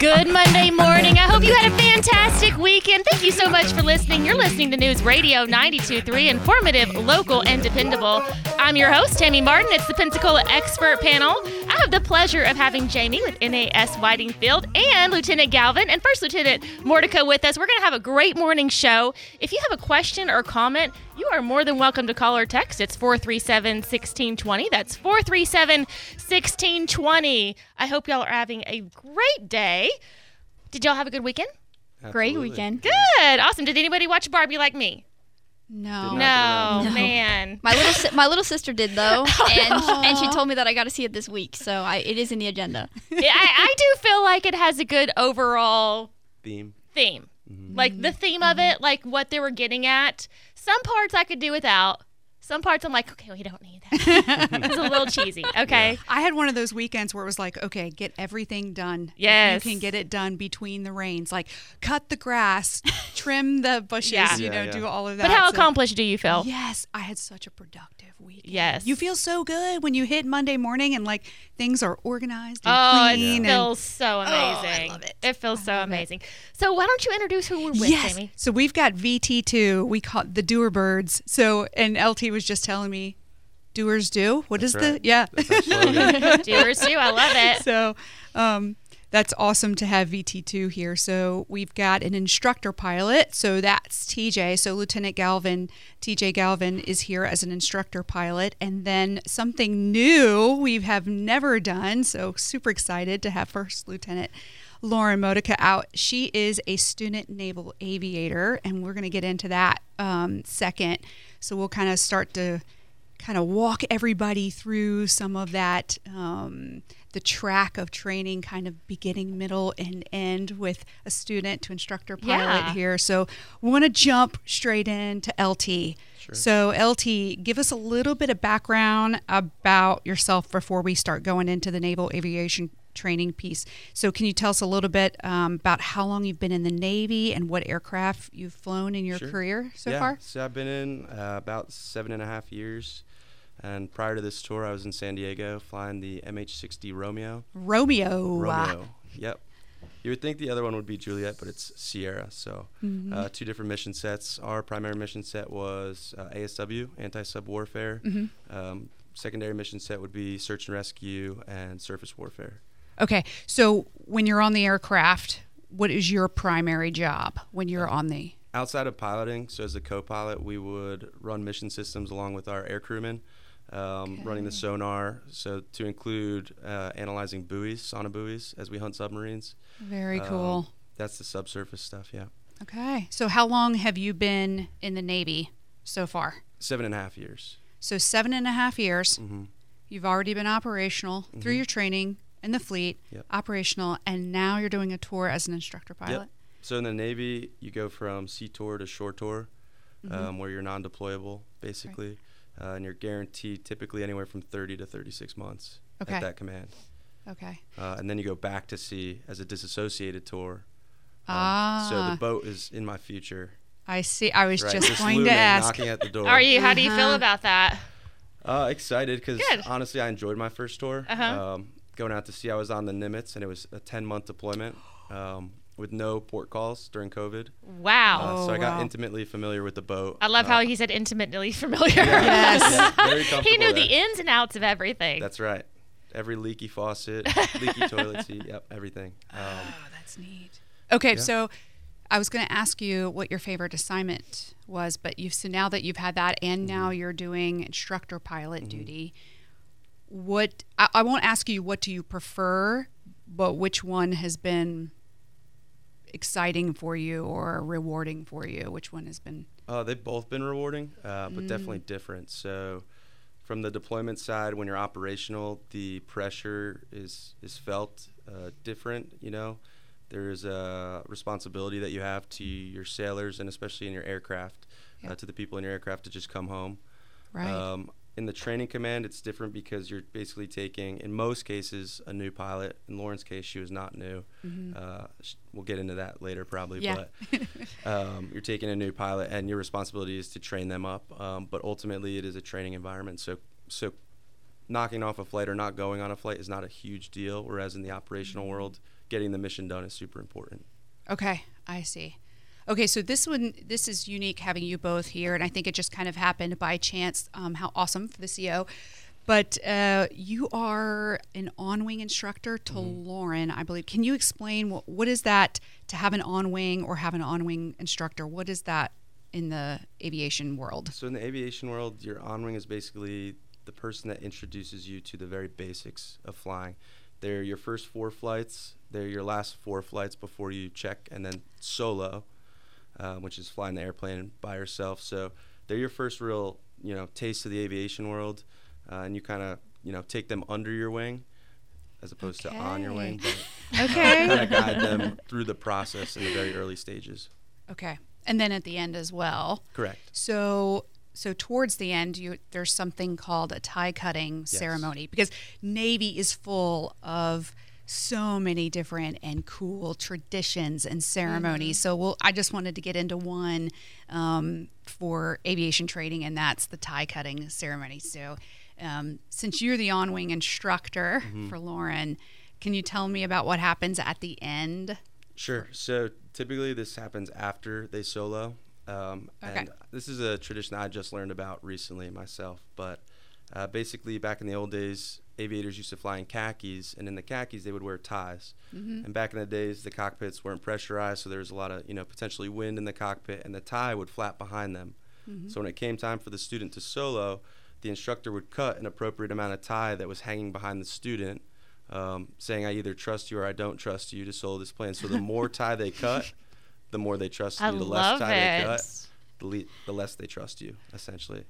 Good Monday morning. I hope you had a fantastic weekend. Thank you so much for listening. You're listening to News Radio 92.3, informative, local, and dependable. I'm your host, Tammy Martin. It's the Pensacola Expert Panel. I have the pleasure of having Jamie with NAS Whiting Field and Lieutenant Galvin and First Lieutenant Motica with us. We're going to have a great morning show. If you have a question or comment, you are more than welcome to call or text. It's 437-1620. That's 437-1620. I hope y'all are having a great day. Did y'all have a good weekend? Absolutely. Great weekend. Good. Awesome. Did anybody watch Barbie like me? No, man. My little sister did though, and she told me that I got to see it this week, so it is in the agenda. Yeah, I do feel like it has a good overall theme, mm-hmm. like the theme of it, like what they were getting at. Some parts I could do without. Some parts I'm like, okay, we don't need that. It's a little cheesy. Okay. Yeah. I had one of those weekends where it was like, okay, get everything done. Yes. You can get it done between the rains. Like, cut the grass, trim the bushes, do all of that. But how accomplished do you feel? Yes. I had such a productive weekend. Yes. You feel so good when you hit Monday morning and, like, things are organized and clean. It feels so amazing. Oh, I love it. It feels so amazing. So why don't you introduce who we're with, Jamie? So we've got VT2. We call it the Doer Birds. So, and LT was just telling me, doers do. Doers do. I love it. So that's awesome to have VT2 here. So we've got an instructor pilot. So that's TJ. So Lieutenant Galvin, TJ Galvin is here as an instructor pilot. And then something new we have never done. So super excited to have First Lieutenant Lauren Motica out. She is a student naval aviator, and we're going to get into that second. So we'll kind of start to kind of walk everybody through some of that, the track of training, kind of beginning, middle, and end with a student to instructor pilot here. So we want to jump straight into LT. Sure. So LT, give us a little bit of background about yourself before we start going into the naval aviation training piece. So can you tell us a little bit about how long you've been in the Navy and what aircraft you've flown in your career so far? So I've been in about 7.5 years. And prior to this tour, I was in San Diego flying the MH-60 Romeo. Romeo. Yep. You would think the other one would be Juliet, but it's Sierra. So two different mission sets. Our primary mission set was ASW, anti-sub warfare. Mm-hmm. Secondary mission set would be search and rescue and surface warfare. Okay, so when you're on the aircraft, what is your primary job when you're on the... Outside of piloting, so as a co-pilot, we would run mission systems along with our air crewmen, running the sonar, so to include analyzing buoys, sonobuoys, as we hunt submarines. Very cool. That's the subsurface stuff, Okay, so how long have you been in the Navy so far? 7.5 years. So 7.5 years, you've already been operational through your training, in the fleet, operational, and now you're doing a tour as an instructor pilot. Yep. So in the Navy, you go from sea tour to shore tour, where you're non-deployable, basically, and you're guaranteed typically anywhere from 30 to 36 months at that command. Okay. And then you go back to sea as a disassociated tour. So the boat is in my future. I see. I was just going to ask. Knocking at the door. How do you feel about that? Excited, because honestly, I enjoyed my first tour. Going out to sea, I was on the Nimitz, and it was a 10-month deployment with no port calls during COVID. Wow. So I got intimately familiar with the boat. I love how he said intimately familiar. Very comfortable. He knew the ins and outs of everything. That's right. Every leaky faucet, leaky toilet seat, everything. That's neat. Okay, so I was going to ask you what your favorite assignment was, but so now that you've had that and now you're doing instructor pilot duty, what I won't ask you what do you prefer, but which one has been exciting for you or rewarding for you? Which one has been? They've both been rewarding, but definitely different. So from the deployment side, when you're operational, the pressure is felt different. You know, there is a responsibility that you have to your sailors and especially in your aircraft, to the people in your aircraft to just come home. Right. In the training command, it's different because you're basically taking, in most cases, a new pilot. In Lauren's case, she was not new. We'll get into that later probably. Yeah. But you're taking a new pilot, and your responsibility is to train them up. But ultimately, it is a training environment. So knocking off a flight or not going on a flight is not a huge deal, whereas in the operational world, getting the mission done is super important. Okay, I see. Okay, so this one, this is unique having you both here, and I think it just kind of happened by chance. How awesome for the CO. But you are an on-wing instructor to Lauren, I believe. Can you explain what is that to have an on-wing or have an on-wing instructor? What is that in the aviation world? So in the aviation world, your on-wing is basically the person that introduces you to the very basics of flying. They're your first four flights. They're your last four flights before you check, and then solo, which is flying the airplane by yourself. So they're your first real, taste of the aviation world. And you kind of, take them under your wing as opposed to on your wing. But, kind of guide them through the process in the very early stages. Okay. And then at the end as well. Correct. So towards the end, there's something called a tie-cutting ceremony, because Navy is full of so many different and cool traditions and ceremonies. So I just wanted to get into one for aviation training, and that's the tie-cutting ceremony. So since you're the on-wing instructor for Lauren, can you tell me about what happens at the end? Sure. So typically this happens after they solo. And this is a tradition I just learned about recently myself. But basically back in the old days, aviators used to fly in khakis. And in the khakis, they would wear ties. And back in the days, the cockpits weren't pressurized. So there was a lot of, potentially wind in the cockpit. And the tie would flap behind them. So when it came time for the student to solo, the instructor would cut an appropriate amount of tie that was hanging behind the student, saying, I either trust you or I don't trust you to solo this plane. So the more tie they cut, the more they trust you. The less tie they cut, the less they trust you, essentially.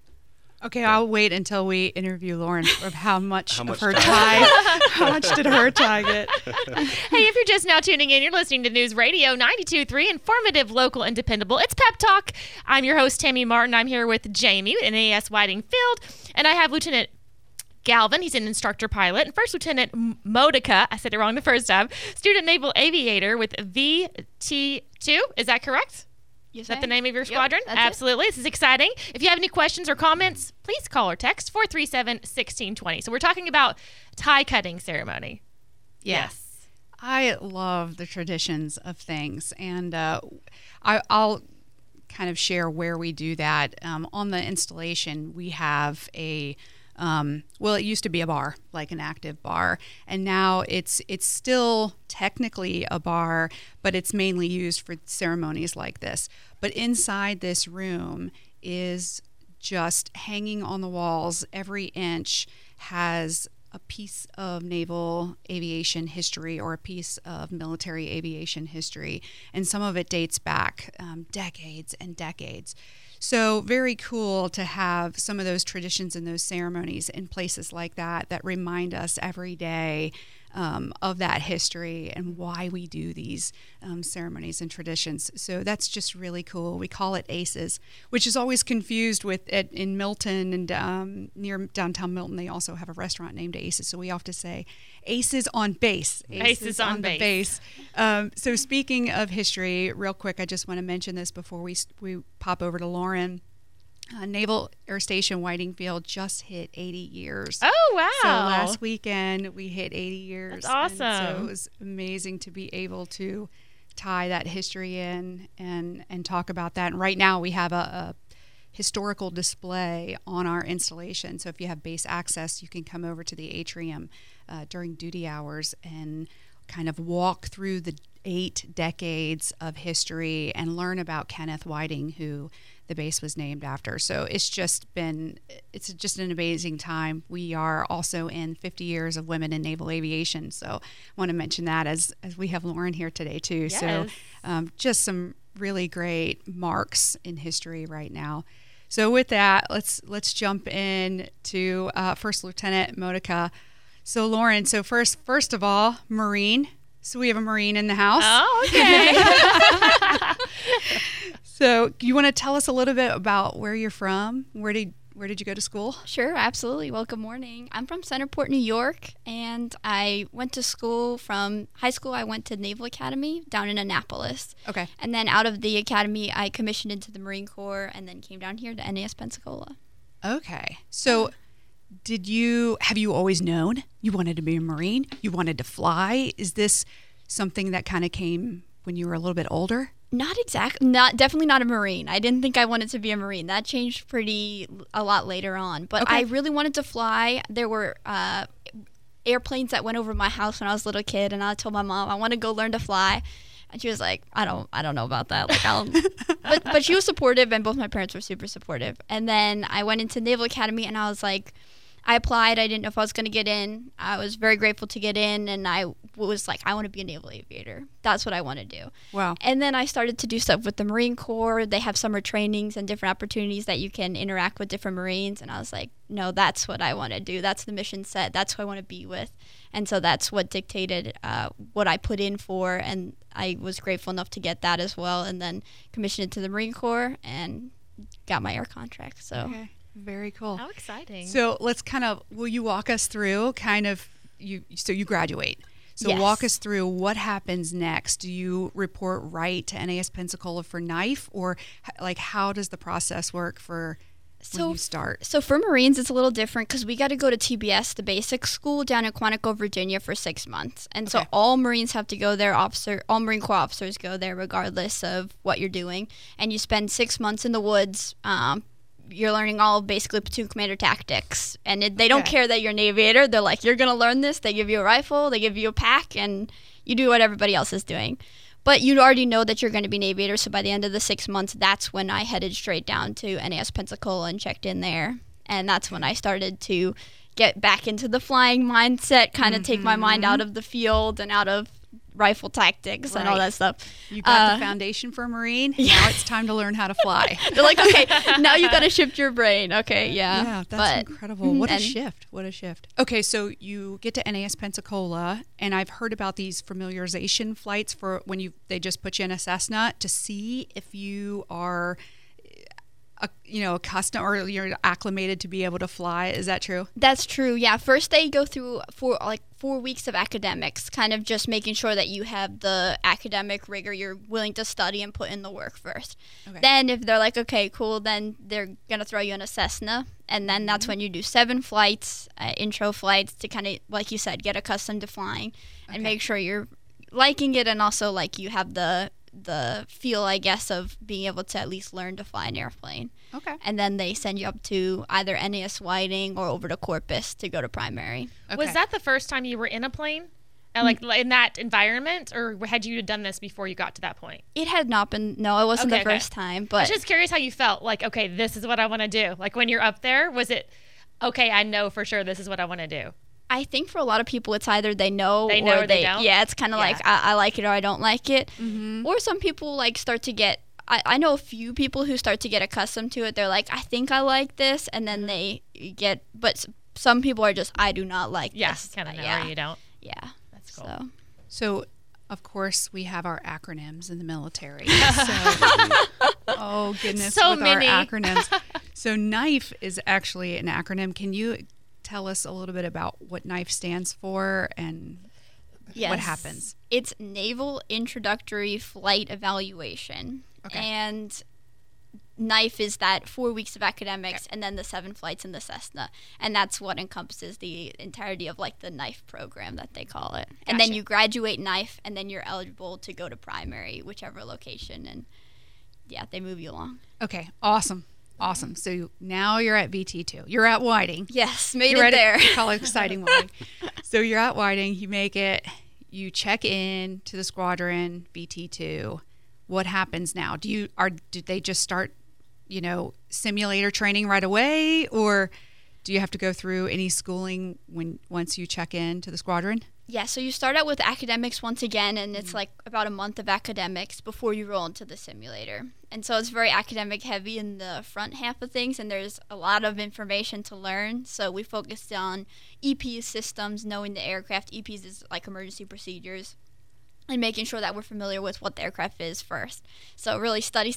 Okay, yeah. I'll wait until we interview Lauren of how much of her tie, how much did her tie get? Hey, if you're just now tuning in, you're listening to News Radio 92.3, informative, local, and dependable. It's Pep Talk. I'm your host, Tammy Martin. I'm here with Jamie at NAS Whiting Field, and I have Lieutenant Galvin, he's an instructor pilot, and First Lieutenant Motica, I said it wrong the first time, student naval aviator with VT2, is that correct? Yes, is that the name of your squadron? Yep, absolutely. This is exciting. If you have any questions or comments, please call or text 437-1620. So we're talking about tie-cutting ceremony. Yes. I love the traditions of things, and I'll kind of share where we do that. On the installation, we have a... it used to be a bar, like an active bar, and now it's still technically a bar, but it's mainly used for ceremonies like this. But inside this room is just hanging on the walls. Every inch has a piece of naval aviation history or a piece of military aviation history, and some of it dates back decades and decades. So very cool to have some of those traditions and those ceremonies in places like that that remind us every day of that history and why we do these ceremonies and traditions. So that's just really cool. We call it Aces, which is always confused with it in Milton, and near downtown Milton, they also have a restaurant named Aces. So we have to say Aces on Base. Aces on base. So speaking of history, real quick, I just want to mention this before we pop over to Lauren. Naval Air Station Whiting Field just hit 80 years. Oh, wow. So last weekend we hit 80 years. That's awesome. And so it was amazing to be able to tie that history in and talk about that. And right now we have a historical display on our installation. So if you have base access, you can come over to the atrium during duty hours and kind of walk through the 8 decades of history and learn about Kenneth Whiting, who the base was named after. So it's just an amazing time. We are also in 50 years of women in naval aviation. So I want to mention that as we have Lauren here today too. Yes. So just some really great marks in history right now. So with that, let's jump in to First Lieutenant Motica. So Lauren, first of all, Marine. So we have a Marine in the house. Oh, okay. So you want to tell us a little bit about where you're from? Where did you go to school? Sure, absolutely. Well, good morning. I'm from Centerport, New York, and I went to school from high school. I went to Naval Academy down in Annapolis. Okay. And then out of the academy, I commissioned into the Marine Corps and then came down here to NAS Pensacola. Okay. So Have you always known you wanted to be a Marine? You wanted to fly? Is this something that kind of came when you were a little bit older? Not exactly. Definitely not a Marine. I didn't think I wanted to be a Marine. That changed a lot later on. But okay. I really wanted to fly. There were airplanes that went over my house when I was a little kid, and I told my mom I want to go learn to fly. And she was like, I don't know about that. Like, but she was supportive, and both my parents were super supportive. And then I went into Naval Academy, and I was like, I applied. I didn't know if I was going to get in. I was very grateful to get in, and I was like, I want to be a naval aviator. That's what I want to do. Wow. And then I started to do stuff with the Marine Corps. They have summer trainings and different opportunities that you can interact with different Marines. And I was like, no, that's what I want to do. That's the mission set. That's who I want to be with. And so that's what dictated what I put in for, and I was grateful enough to get that as well, and then commissioned to the Marine Corps and got my air contract. So. Okay. Very cool. How exciting. So let's will you walk us through so you graduate. So yes. Walk us through what happens next. Do you report right to NAS Pensacola for NIFE, or how does the process work for when you start? So for Marines, it's a little different because we got to go to TBS, the basic school down in Quantico, Virginia for 6 months. And okay. So all Marines have to go there. All Marine Corps officers go there regardless of what you're doing. And you spend 6 months in the woods, you're learning all basically platoon commander tactics, and they don't care that you're an aviator. They're like, you're going to learn this. They give you a rifle, they give you a pack, and you do what everybody else is doing. But you already know that you're going to be an aviator. So by the end of the 6 months, that's when I headed straight down to NAS Pensacola and checked in there. And that's when I started to get back into the flying mindset, take my mind out of the field and out of rifle tactics and all that stuff. You got the foundation for a Marine. Yeah. Now it's time to learn how to fly. They're like, okay, now you got to shift your brain. Okay, yeah. Yeah, that's incredible. What a shift. Okay, so you get to NAS Pensacola, and I've heard about these familiarization flights for when they just put you in a Cessna to see if you are accustomed or you're acclimated to be able to fly. Is that true? That's true. Yeah. First, they go through 4 weeks of academics, kind of just making sure that you have the academic rigor, you're willing to study and put in the work first. Okay. Then if they're like, okay, cool, then they're going to throw you in a Cessna. And then that's when you do 7 flights, intro flights to kind of, like you said, get accustomed to flying and make sure you're liking it. And also you have the feel, I guess, of being able to at least learn to fly an airplane. Okay. And then they send you up to either NAS Whiting or over to Corpus to go to primary. Okay. Was that the first time you were in a plane? In that environment, or had you done this before you got to that point? It had not been. No, it wasn't the first time. But I was just curious how you felt. Okay, this is what I want to do. When you're up there, was it, okay, I know for sure this is what I want to do? I think for a lot of people, it's either they know or they don't. Yeah, it's kind of I like it or I don't like it. Mm-hmm. Or some people start to get, I know a few people who start to get accustomed to it. They're like, I think I like this. And then they get, but some people are just, I do not like this. Yes, kind of know or you don't. Yeah. That's cool. So, of course, we have our acronyms in the military. Oh, goodness, so with many. Our acronyms. So NIFE is actually an acronym. Can you tell us a little bit about what NIFE stands for and what happens? It's Naval Introductory Flight Evaluation. Okay. And NIFE is that 4 weeks of academics and then the 7 flights in the Cessna. And that's what encompasses the entirety of the NIFE program that they call it. Gotcha. And then you graduate NIFE and then you're eligible to go to primary, whichever location. And they move you along. Okay, awesome. Awesome. So now you're at VT2. You're at Whiting. Yes, made it there. We call it exciting Whiting. So you're at Whiting. You make it. You check in to the squadron, VT2. What happens now? Did they just start, simulator training right away, or do you have to go through any schooling once you check in to the squadron? Yeah, so you start out with academics once again, and it's about a month of academics before you roll into the simulator. And so it's very academic heavy in the front half of things, and there's a lot of information to learn. So we focused on EP systems, knowing the aircraft. EPs is emergency procedures, and making sure that we're familiar with what the aircraft is first. So really study.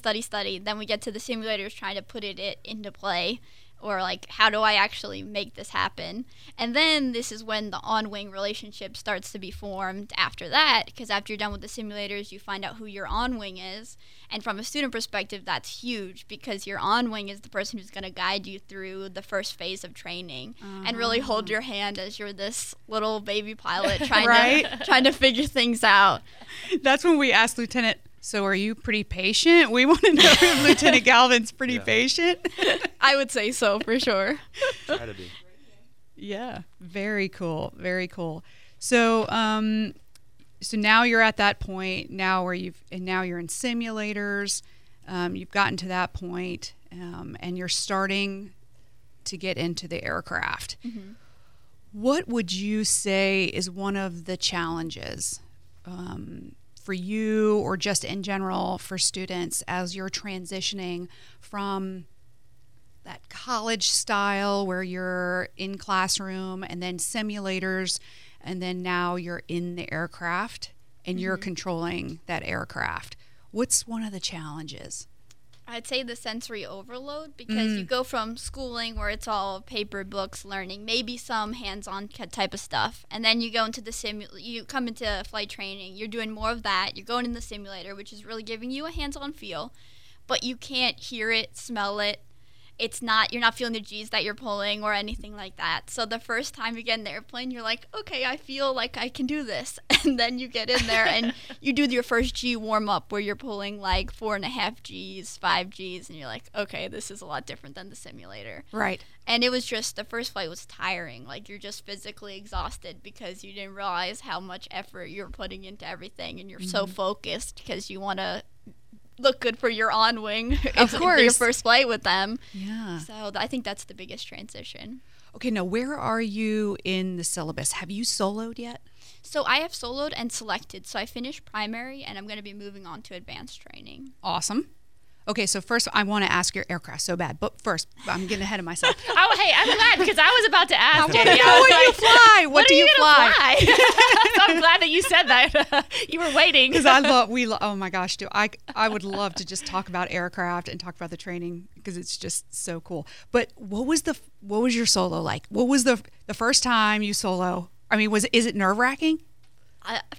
Then we get to the simulators, trying to put it into play or like, how do I actually make this happen? And then this is when the on-wing relationship starts to be formed after that, because after you're done with the simulators, you find out who your on-wing is. And from a student perspective, that's huge, because your on-wing is the person who's going to guide you through the first phase of training and really hold your hand as you're this little baby pilot trying to figure things out. That's when we asked Lieutenant, so are you pretty patient? We want to know if Lieutenant Galvin's pretty patient. I would say so, for sure. Try to be. Yeah, very cool, very cool. So so now you're at that point now where now you're in simulators. You've gotten to that point, and you're starting to get into the aircraft. Mm-hmm. What would you say is one of the challenges for you, or just in general for students, as you're transitioning from that college style where you're in classroom and then simulators, and then now you're in the aircraft and you're controlling that aircraft? What's one of the challenges? I'd say the sensory overload, because you go from schooling where it's all paper, books, learning, maybe some hands-on type of stuff, and then you go into the you come into flight training, you're doing more of that, you're going in the simulator, which is really giving you a hands-on feel, but you can't hear it, smell it. It's not, you're not feeling the G's that you're pulling or anything like that. So the first time you get in the airplane, you're like, okay, I feel like I can do this. And then you get in there and you do your first G warm up where you're pulling like 4.5 Gs, 5 Gs, and you're like, okay, this is a lot different than the simulator. Right. And it was just, the first flight was tiring. Like, you're just physically exhausted because you didn't realize how much effort you're putting into everything, and you're so focused because you want to look good for your on wing. Of course. Your first flight with them. Yeah. So I think that's the biggest transition. Okay, now where are you in the syllabus? Have you soloed yet? So I have soloed and selected. So I finished primary, and I'm going to be moving on to advanced training. Awesome. Okay, so first I want to ask your aircraft so bad, but first I'm getting ahead of myself. Oh, hey, I'm glad, because I was about to ask. I want to know what you fly. What do you fly? So I'm glad that you said that. You were waiting. Because oh my gosh, I would love to just talk about aircraft and talk about the training, because it's just so cool. But what was your solo like? What was the first time you solo? I mean, is it nerve wracking?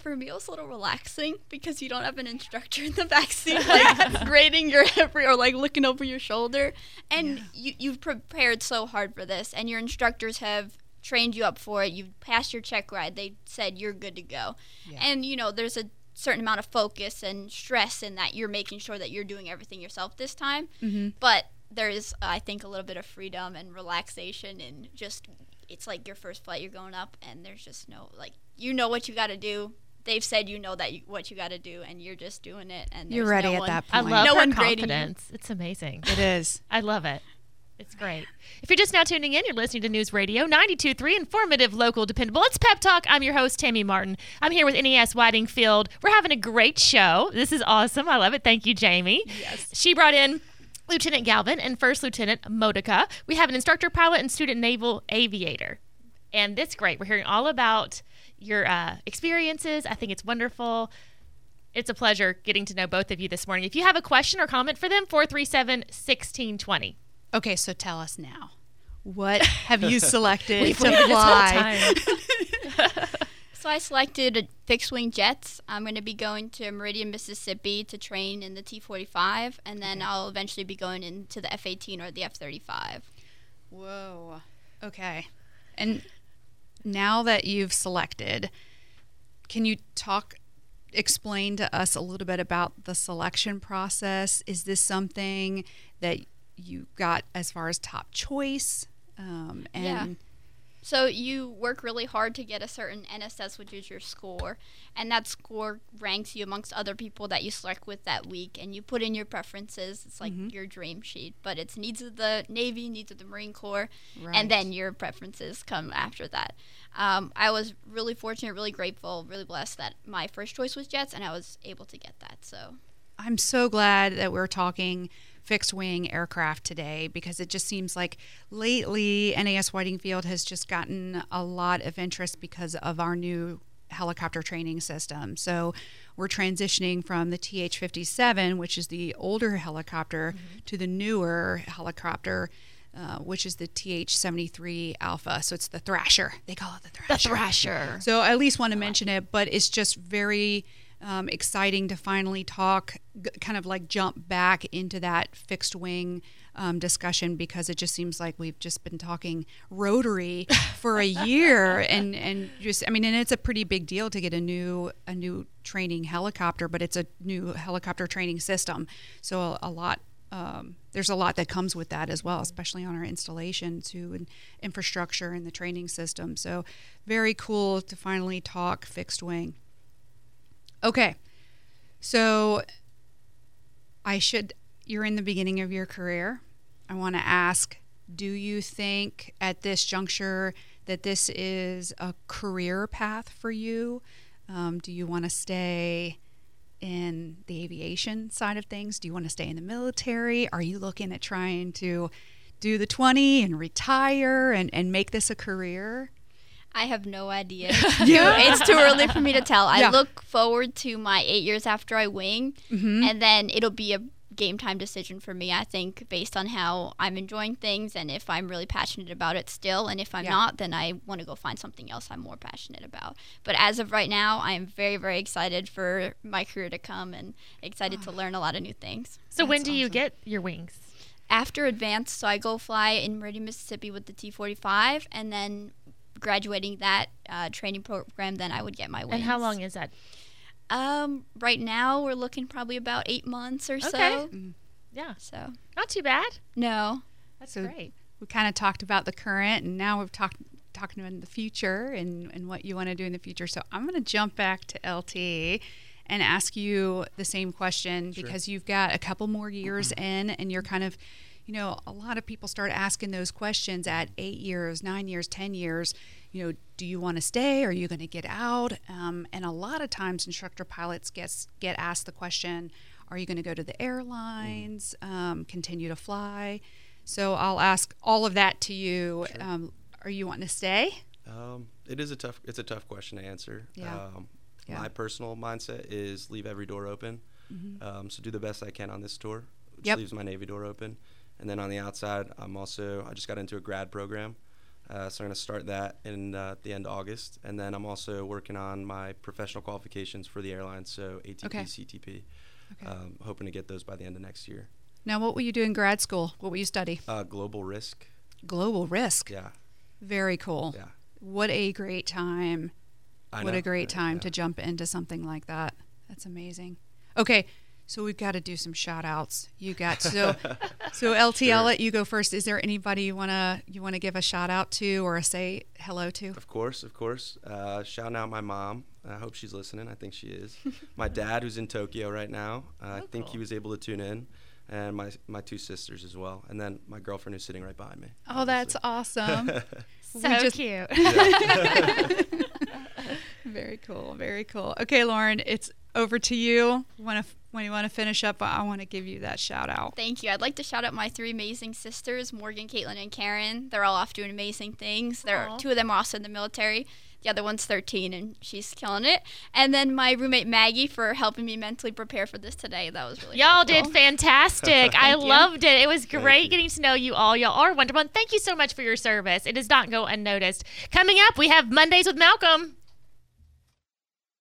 For me, it was a little relaxing, because you don't have an instructor in the backseat, like grading your every, or like looking over your shoulder. And you've prepared so hard for this, and your instructors have trained you up for it. You've passed your check ride. They said you're good to go. Yeah. And, you know, there's a certain amount of focus and stress in that you're making sure that you're doing everything yourself this time. Mm-hmm. But there is, I think, a little bit of freedom and relaxation, and just it's like your first flight, you're going up, and there's just no, like, you know what you got to do. They've said what you got to do, and you're just doing it. And you're ready at that point. I love her confidence. It's amazing. It is. I love it. It's great. If you're just now tuning in, you're listening to News Radio 92.3, informative, local, dependable. It's Pep Talk. I'm your host, Tammy Martin. I'm here with NAS Whiting Field. We're having a great show. This is awesome. I love it. Thank you, Jamie. Yes. She brought in Lieutenant Galvin and First Lieutenant Motica. We have an instructor pilot and student naval aviator. And that's great. We're hearing all about your experiences. I think it's wonderful. It's a pleasure getting to know both of you this morning. If you have a question or comment for them, 437-1620. Okay, so tell us now. What have you selected to fly? So I selected fixed-wing jets. I'm going to be going to Meridian, Mississippi to train in the T-45, and then I'll eventually be going into the F-18 or the F-35. Whoa. Okay. And now that you've selected, can you explain to us a little bit about the selection process? Is this something that you got as far as top choice? So you work really hard to get a certain NSS, which is your score, and that score ranks you amongst other people that you select with that week, and you put in your preferences. It's like your dream sheet, but it's needs of the Navy, needs of the Marine Corps, and then your preferences come after that. I was really fortunate, really grateful, really blessed that my first choice was jets, and I was able to get that. So I'm so glad that we're talking fixed-wing aircraft today, because it just seems like lately NAS Whiting Field has just gotten a lot of interest because of our new helicopter training system. So we're transitioning from the TH-57, which is the older helicopter, to the newer helicopter which is the TH-73 Alpha. So it's the Thrasher. They call it the Thrasher. The Thrasher. So I at least want to mention it, but it's just very exciting to finally talk, kind of like jump back into that fixed wing discussion, because it just seems like we've just been talking rotary for a year, and just, I mean, and it's a pretty big deal to get a new training helicopter, but it's a new helicopter training system. So a lot, there's a lot that comes with that as well, especially on our installation too, and infrastructure and the training system. So very cool to finally talk fixed wing. Okay, so you're in the beginning of your career. I want to ask, do you think at this juncture that this is a career path for you? Do you want to stay in the aviation side of things? Do you want to stay in the military? Are you looking at trying to do the 20 and retire and make this a career? I have no idea. Yeah. It's too early for me to tell. Yeah. I look forward to my 8 years after I wing, mm-hmm. and then it'll be a game time decision for me, I think, based on how I'm enjoying things and if I'm really passionate about it still. And if I'm not, then I want to go find something else I'm more passionate about. But as of right now, I am very, very excited for my career to come and excited to learn a lot of new things. So when do you get your wings? After advanced, so I go fly in Meridian, Mississippi with the T-45, and then graduating that training program, then I would get my wings. And how long is that? Right now we're looking probably about 8 months or so. Mm-hmm. Yeah. So not too bad. No. That's great. We kind of talked about the current, and now we've talking about the future and what you want to do in the future. So I'm going to jump back to LT and ask you the same question, because you've got a couple more years in, and you're kind of, you know, a lot of people start asking those questions at 8 years, 9 years, 10 years. You know, do you want to stay? Are you going to get out? And a lot of times instructor pilots get asked the question, are you going to go to the airlines, continue to fly? So I'll ask all of that to you. Are you wanting to stay? It's a tough question to answer. My personal mindset is leave every door open. Mm-hmm. So do the best I can on this tour, which leaves my Navy door open. And then on the outside, I just got into a grad program. So I'm going to start that in the end of August. And then I'm also working on my professional qualifications for the airline, so ATP, CTP. Hoping to get those by the end of next year. Now, what will you do in grad school? What will you study? Global risk. Global risk? Yeah. Very cool. Yeah. What a great time. What a great time to jump into something like that. That's amazing. Okay. So we've got to do some shout outs. You got so LT, I'll let you go first. Is there anybody you wanna give a shout out to or a say hello to? Of course. Shout out my mom. I hope she's listening. I think she is. My dad, who's in Tokyo right now. I think he was able to tune in, and my two sisters as well, and then my girlfriend who's sitting right behind me. Oh, obviously. That's awesome. Cute. Very cool. Very cool. Okay, Lauren, it's over to you. When you want to finish up, I want to give you that shout out. Thank you. I'd like to shout out my three amazing sisters, Morgan, Caitlin, and Karen. They're all off doing amazing things. Two of them are also in the military. The other one's 13, and she's killing it. And then my roommate, Maggie, for helping me mentally prepare for this today. That was really Y'all cool. did fantastic. I loved it. It was great getting to know you all. Y'all are wonderful. And thank you so much for your service. It does not go unnoticed. Coming up, we have Mondays with Malcolm.